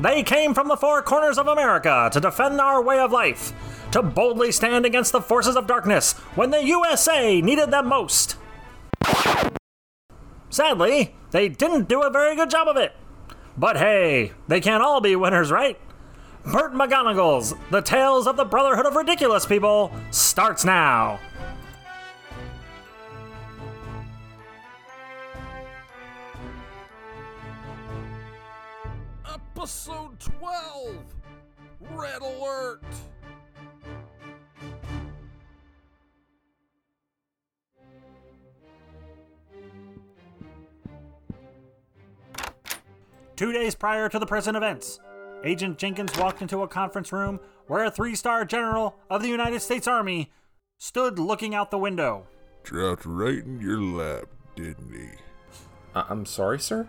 They came from the four corners of America to defend our way of life, to boldly stand against the forces of darkness when the USA needed them most. Sadly, they didn't do a very good job of it. But hey, they can't all be winners, right? Bert McGonagall's The Tales of the Brotherhood of Ridiculous People starts now. Episode 12, Red Alert. Two days prior to the present events, Agent Jenkins walked into a conference room where a three-star general of the United States Army stood looking out the window. Dropped right in your lap, didn't he? I'm sorry, sir?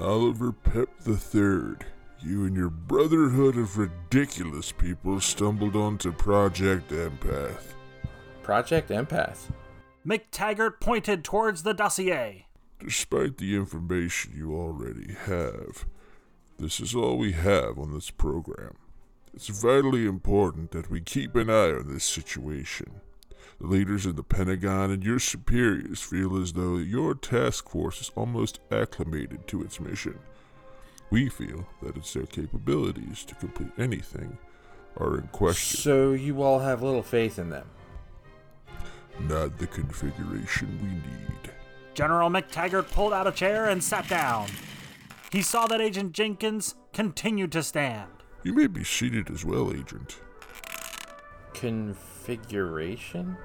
Oliver Pep III. You and your Brotherhood of Ridiculous People stumbled onto Project Empath. Project Empath? McTaggart pointed towards the dossier. Despite the information you already have, this is all we have on this program. It's vitally important that we keep an eye on this situation. The leaders in the Pentagon and your superiors feel as though your task force is almost acclimated to its mission. We feel that it's their capabilities to complete anything are in question. So you all have little faith in them? Not the configuration we need. General McTaggart pulled out a chair and sat down. He saw that Agent Jenkins continued to stand. You may be seated as well, Agent. Configuration?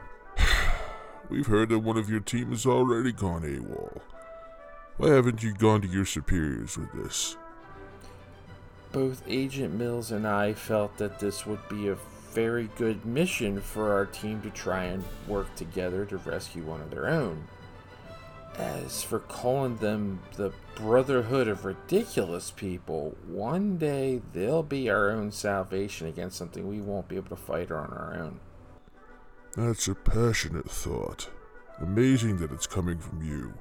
We've heard that one of your team has already gone AWOL. Why haven't you gone to your superiors with this? Both Agent Mills and I felt that this would be a very good mission for our team to try and work together to rescue one of their own. As for calling them the Brotherhood of Ridiculous People, one day they'll be our own salvation against something we won't be able to fight on our own. That's a passionate thought. Amazing that it's coming from you.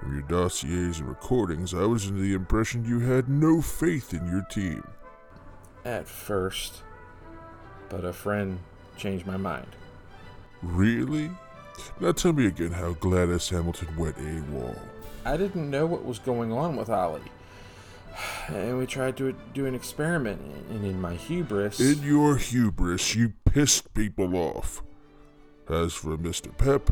From your dossiers and recordings, I was under the impression you had no faith in your team. At first. But a friend changed my mind. Really? Now tell me again how Gladys Hamilton went AWOL. I didn't know what was going on with Ollie. And we tried to do an experiment, and in my hubris... In your hubris, you pissed people off. As for Mr. Pep,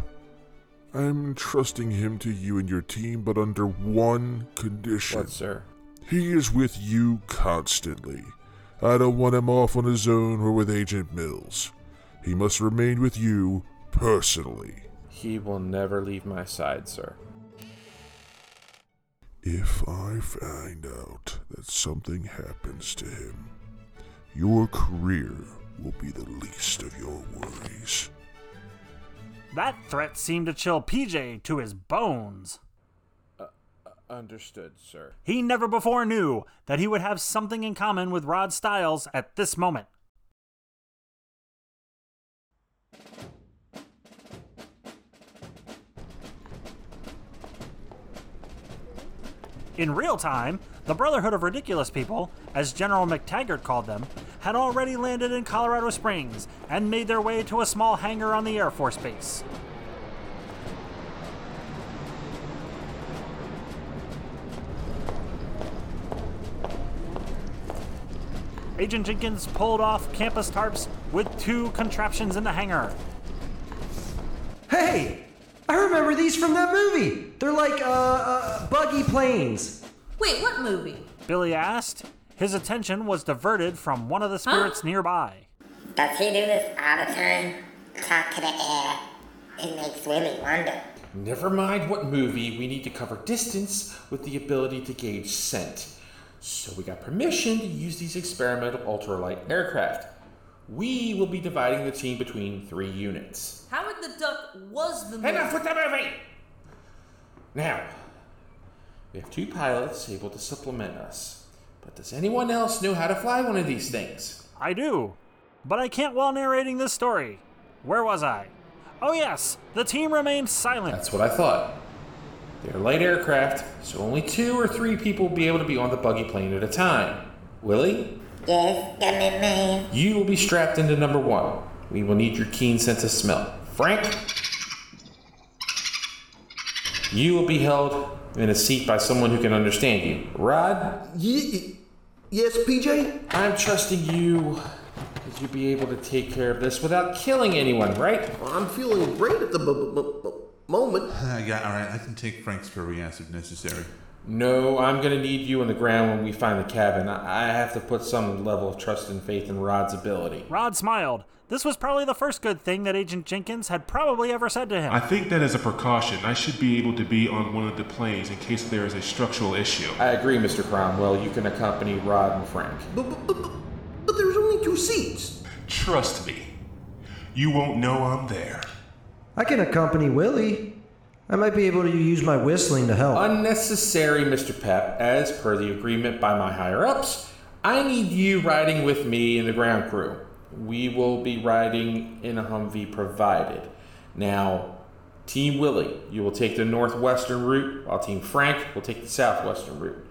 I'm entrusting him to you and your team, but under one condition. What, sir? He is with you constantly. I don't want him off on his own or with Agent Mills. He must remain with you personally. He will never leave my side, sir. If I find out that something happens to him, your career will be the least of your worries. That threat seemed to chill PJ to his bones. Understood, sir. He never before knew that he would have something in common with Rod Stiles at this moment. In real time, the Brotherhood of Ridiculous People, as General McTaggart called them, had already landed in Colorado Springs and made their way to a small hangar on the Air Force Base. Agent Jenkins pulled off campus tarps with two contraptions in the hangar. Hey! I remember these from that movie! They're like, buggy planes. Wait, what movie? Billy asked. His attention was diverted from one of the spirits nearby. Does he do this all the time? Talk to the air. It makes Willie wonder. Never mind what movie, we need to cover distance with the ability to gauge scent. So we got permission to use these experimental ultralight aircraft. We will be dividing the team between three units. Howard the Duck was the movie. Enough with the movie! Now, We have two pilots able to supplement us. But does anyone else know how to fly one of these things? I do, but I can't while narrating this story. Where was I? Oh yes, the team remained silent. That's what I thought. They're light aircraft, so only 2 or 3 people will be able to be on the buggy plane at a time. Willie? Yes, Commander. You will be strapped into number 1. We will need your keen sense of smell. Frank? You will be held in a seat by someone who can understand you. Rod? Yes, PJ? I'm trusting you. Would you be able to take care of this without killing anyone, right? Well, I'm feeling great at the moment. Yeah, all right. I can take Frank's furry ass if necessary. No, I'm going to need you on the ground when we find the cabin. I have to put some level of trust and faith in Rod's ability. Rod smiled. This was probably the first good thing that Agent Jenkins had probably ever said to him. I think that as a precaution, I should be able to be on one of the planes in case there is a structural issue. I agree, Mr. Cromwell. You can accompany Rod and Frank. But there's only 2 seats. Trust me. You won't know I'm there. I can accompany Willie. I might be able to use my whistling to help. Unnecessary, Mr. Pep. As per the agreement by my higher-ups, I need you riding with me and the ground crew. We will be riding in a Humvee provided. Now, Team Willie, you will take the northwestern route, while Team Frank will take the southwestern route.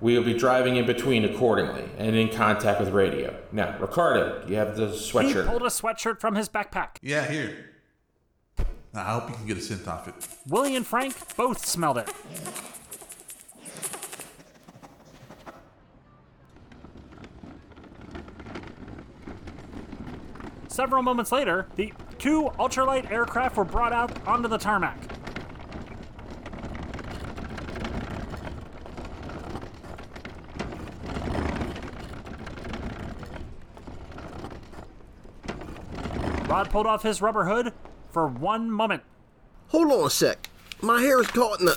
We will be driving in between accordingly and in contact with radio. Now, Ricardo, you have the sweatshirt. He pulled a sweatshirt from his backpack. Yeah, here. I hope you can get a scent off it. Willie and Frank both smelled it. Several moments later, the 2 ultralight aircraft were brought out onto the tarmac. Rod pulled off his rubber hood for one moment. Hold on a sec. My hair is caught in the...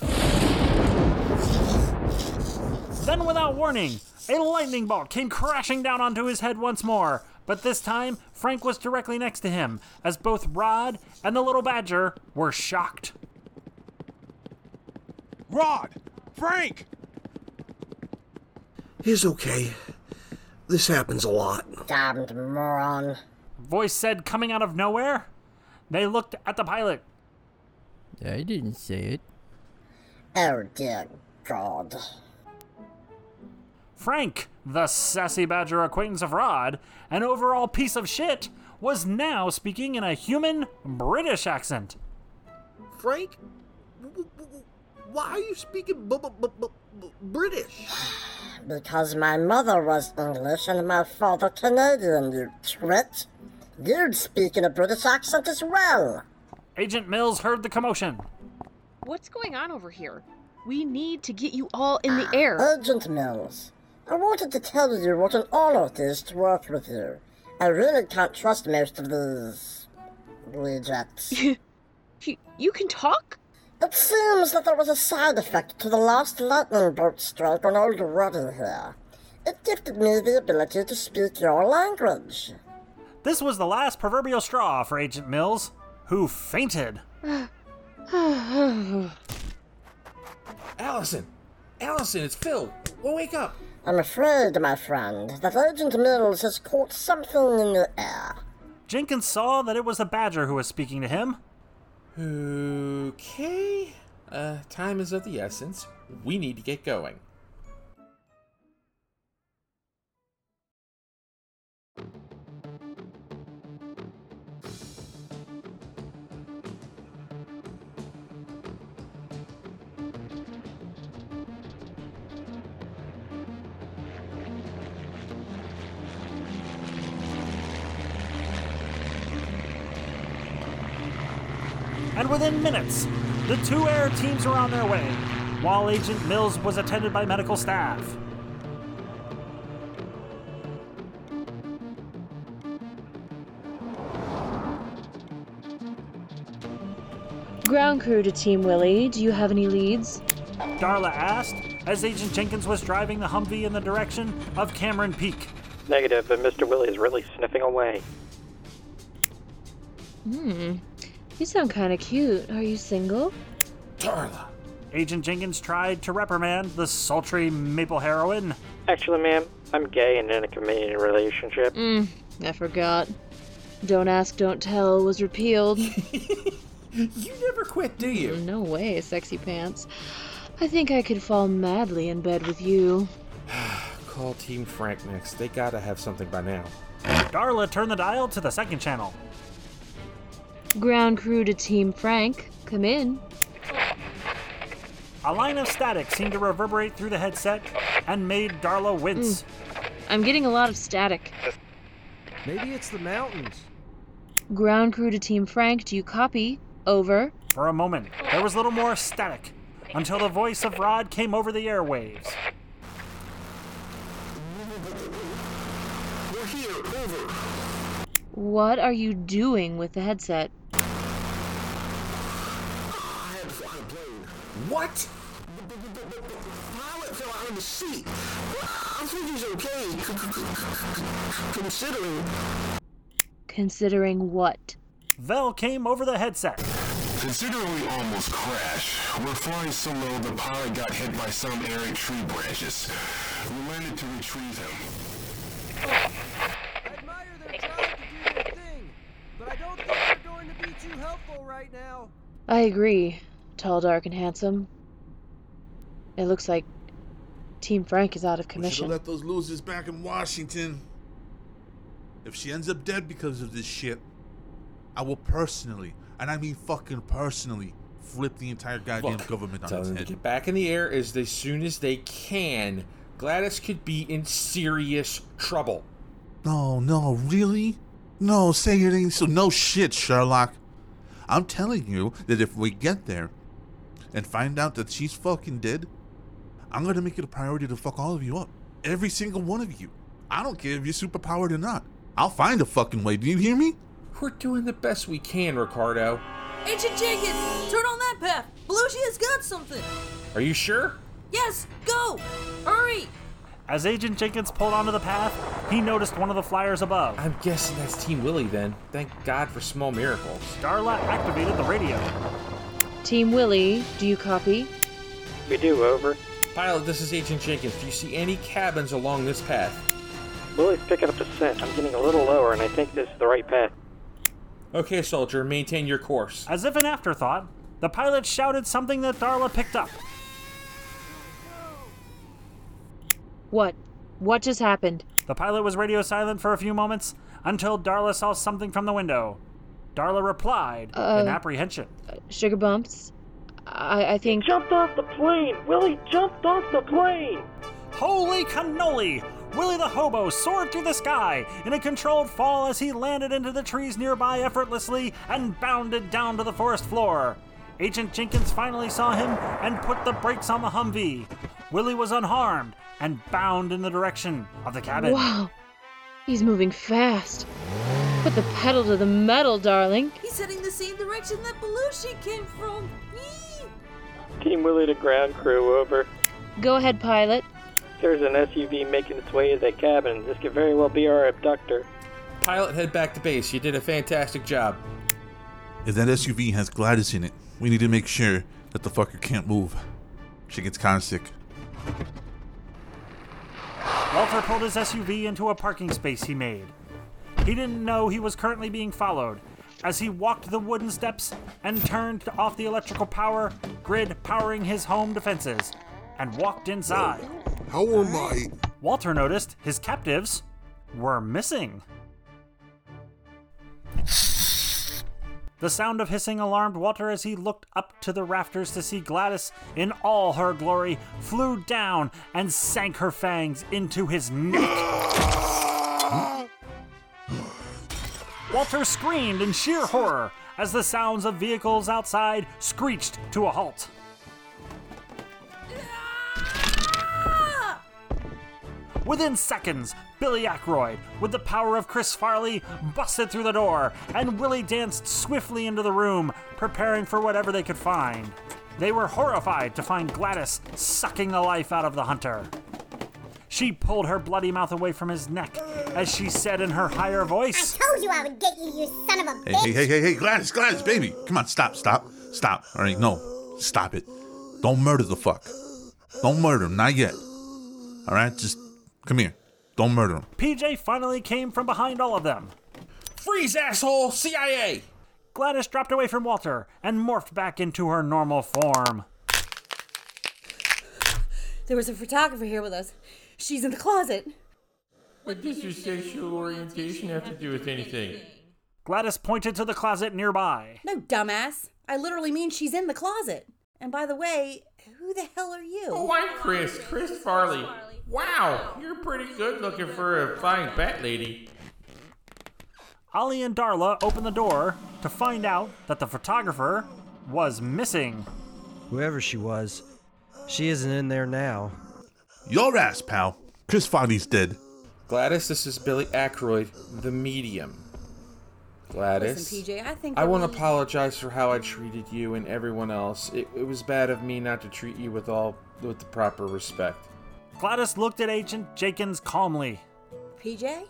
Then without warning, a lightning bolt came crashing down onto his head once more. But this time, Frank was directly next to him, as both Rod and the little badger were shocked. Rod! Frank! It's okay. This happens a lot. Damned moron. Voice said coming out of nowhere. They looked at the pilot. I didn't say it. Oh, dear God. Frank, the sassy badger acquaintance of Rod, an overall piece of shit, was now speaking in a human British accent. Frank, why are you speaking British? Because my mother was English and my father Canadian, you twit. You'd speak in a British accent as well. Agent Mills heard the commotion. What's going on over here? We need to get you all in the air. Agent Mills, I wanted to tell you what an honor it is to work with you. I really can't trust most of these rejects. You can talk? It seems that there was a side effect to the last lightning bolt strike on old Ruddy here. It gifted me the ability to speak your language. This was the last proverbial straw for Agent Mills, who fainted. Allison! Allison, it's Phil! We'll wake up! I'm afraid, my friend, that Agent Mills has caught something in the air. Jenkins saw that it was the badger who was speaking to him. Okay. Time is of the essence. We need to get going. And within minutes, the 2 air teams were on their way, while Agent Mills was attended by medical staff. Ground crew to Team Willie, do you have any leads? Darla asked, as Agent Jenkins was driving the Humvee in the direction of Cameron Peak. Negative, but Mr. Willie is really sniffing away. You sound kind of cute. Are you single? Darla! Agent Jenkins tried to reprimand the sultry maple heroine. Actually, ma'am, I'm gay and in a committed relationship. I forgot. Don't ask, don't tell was repealed. You never quit, do you? No way, sexy pants. I think I could fall madly in bed with you. Call Team Frank next. They gotta have something by now. Darla, turn the dial to the second channel. Ground crew to Team Frank. Come in. A line of static seemed to reverberate through the headset and made Darla wince. I'm getting a lot of static. Maybe it's the mountains. Ground crew to Team Frank. Do you copy? Over. For a moment, there was little more static until the voice of Rod came over the airwaves. We're here. Over. What are you doing with the headset? I had to fly a plane. What? The pilot fell out of the seat. I think he's okay, considering... Considering what? Vel came over the headset. Considering we almost crashed, we're flying so low the pilot got hit by some errant tree branches. We landed to retrieve him. I admire their talent to do their thing, but I don't think they're going to be too helpful right now. I agree, tall, dark, and handsome. It looks like Team Frank is out of commission. We should have let those losers back in Washington. If she ends up dead because of this shit, I will personally... And I mean fucking personally flip the entire goddamn government on its head. Get back in the air as soon as they can. Gladys could be in serious trouble. No, really? No, say it ain't so. No shit, Sherlock. I'm telling you that if we get there and find out that she's fucking dead, I'm going to make it a priority to fuck all of you up. Every single one of you. I don't care if you're superpowered or not. I'll find a fucking way. Do you hear me? We're doing the best we can, Ricardo. Agent Jenkins, turn on that path. Belushi has got something. Are you sure? Yes, go. Hurry. As Agent Jenkins pulled onto the path, he noticed one of the flyers above. I'm guessing that's Team Willie then. Thank God for small miracles. Darla activated the radio. Team Willie, do you copy? We do, over. Pilot, this is Agent Jenkins. Do you see any cabins along this path? Willie's picking up the scent. I'm getting a little lower, and I think this is the right path. Okay, soldier, maintain your course. As if an afterthought, the pilot shouted something that Darla picked up. What? What just happened? The pilot was radio silent for a few moments until Darla saw something from the window. Darla replied in apprehension. Sugar bumps? I think... He jumped off the plane! Willie jumped off the plane! Holy cannoli! Willie the Hobo soared through the sky in a controlled fall as he landed into the trees nearby effortlessly and bounded down to the forest floor. Agent Jenkins finally saw him and put the brakes on the Humvee. Willie was unharmed and bound in the direction of the cabin. Wow, he's moving fast. Put the pedal to the metal, darling. He's heading the same direction that Belushi came from. Whee! Team Willie to ground crew, over. Go ahead, pilot. There's an SUV making its way to the cabin. This could very well be our abductor. Pilot, head back to base. You did a fantastic job. If that SUV has Gladys in it, we need to make sure that the fucker can't move. She gets kind of sick. Walter pulled his SUV into a parking space he made. He didn't know he was currently being followed. As he walked the wooden steps and turned off the electrical power grid powering his home defenses and walked inside. How am I? Walter noticed his captives were missing. The sound of hissing alarmed Walter as he looked up to the rafters to see Gladys, in all her glory, flew down and sank her fangs into his neck. Walter screamed in sheer horror as the sounds of vehicles outside screeched to a halt. Within seconds, Billy Aykroyd, with the power of Chris Farley, busted through the door, and Willie danced swiftly into the room, preparing for whatever they could find. They were horrified to find Gladys sucking the life out of the hunter. She pulled her bloody mouth away from his neck, as she said in her higher voice, I told you I would get you, you son of a bitch! Hey, Gladys, baby! Come on, stop, all right, no, stop it. Don't murder the fuck. Don't murder him. Not yet. All right? Just come here. Don't murder him. PJ finally came from behind all of them. Freeze, asshole! CIA! Gladys dropped away from Walter and morphed back into her normal form. There was a photographer here with us. She's in the closet. What does your sexual orientation have to do with anything? Gladys pointed to the closet nearby. No, dumbass. I literally mean she's in the closet. And by the way, who the hell are you? Oh, I'm Chris. Chris Farley. Wow, you're pretty good looking for a flying bat lady. Ollie and Darla opened the door to find out that the photographer was missing. Whoever she was, she isn't in there now. Your ass, pal. Chris Farley's dead. Gladys, this is Billy Aykroyd, the medium. Gladys, listen, PJ, I want to apologize for how I treated you and everyone else. It was bad of me not to treat you with the proper respect. Gladys looked at Agent Jenkins calmly. PJ?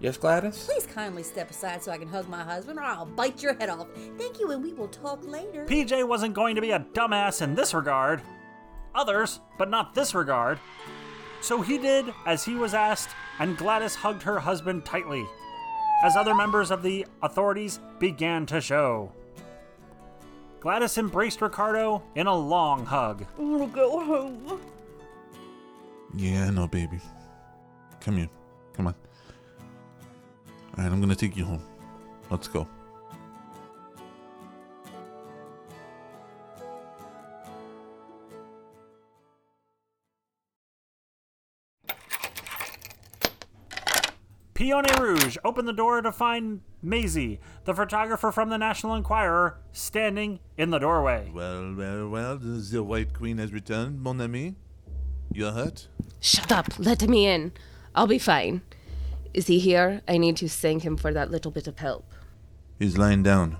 Yes, Gladys? Please kindly step aside so I can hug my husband or I'll bite your head off. Thank you, and we will talk later. PJ wasn't going to be a dumbass in this regard. Others, but not this regard. So he did as he was asked, and Gladys hugged her husband tightly, as other members of the authorities began to show. Gladys embraced Ricardo in a long hug. I want to go home. Yeah, I know, baby. Come here. Come on. All right, I'm going to take you home. Let's go. Peony Rouge opened the door to find Maisie, the photographer from the National Enquirer, standing in the doorway. Well, the White Queen has returned, mon ami. You're hurt? Shut up. Let me in. I'll be fine. Is he here? I need to thank him for that little bit of help. He's lying down.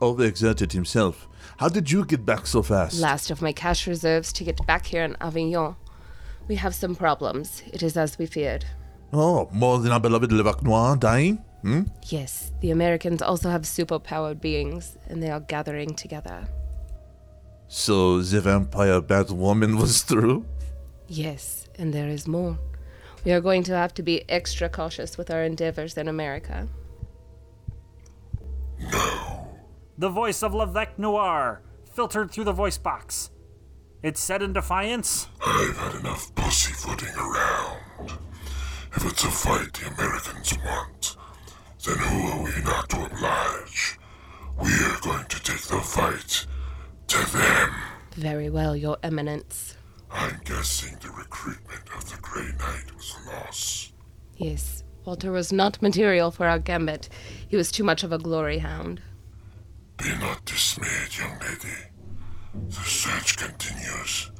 Overexerted himself. How did you get back so fast? Last of my cash reserves to get back here in Avignon. We have some problems. It is as we feared. Oh, more than our beloved Lévêque Noir dying? Yes, the Americans also have superpowered beings, and they are gathering together. So the vampire Batwoman was through? Yes, and there is more. We are going to have to be extra cautious with our endeavors in America. No. The voice of Lévêque Noir filtered through the voice box. It said in defiance, I've had enough pussyfooting around. If it's a fight the Americans want, then who are we not to oblige? We are going to take the fight to them. Very well, Your Eminence. I'm guessing the recruitment of the Grey Knight was a loss. Yes, Walter was not material for our gambit. He was too much of a glory hound. Be not dismayed, young lady. The search continues,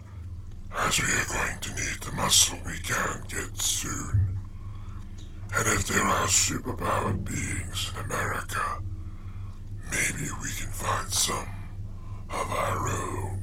as we are going to need the muscle we can get soon. And if there are superpowered beings in America, maybe we can find some of our own.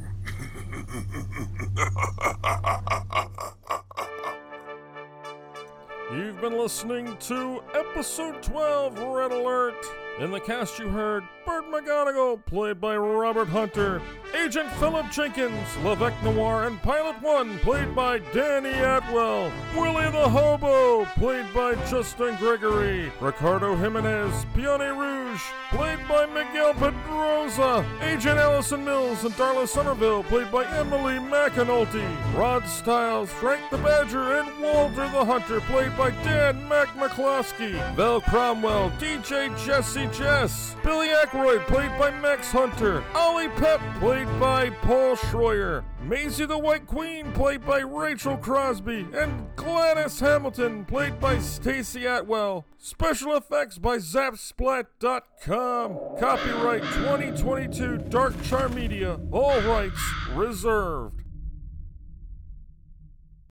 You've been listening to Episode 12, Red Alert. In the cast you heard, Bert McGonagall, played by Robert Hunter, Agent Philip Jenkins, Lévêque Noir, and Pilot One, played by Danny Atwell, Willie the Hobo, played by Justin Gregory, Ricardo Jimenez, Peony Rouge, played by Miguel Pedroza, Agent Allison Mills, and Darla Somerville, played by Emily McAnulty, Rod Stiles, Frank the Badger, and Walter the Hunter, played by Dan McMccloskey, Belle Cromwell, DJ Jesse Jess, Billy Aykroyd, played by Max Hunter, Ollie Pep, played by Paul Schroyer, Maisie the White Queen, played by Rachel Crosby, and Gladys Hamilton, played by Stacey Atwell. Special effects by Zapsplat.com. Copyright 2022 Dark Charm Media. All rights reserved.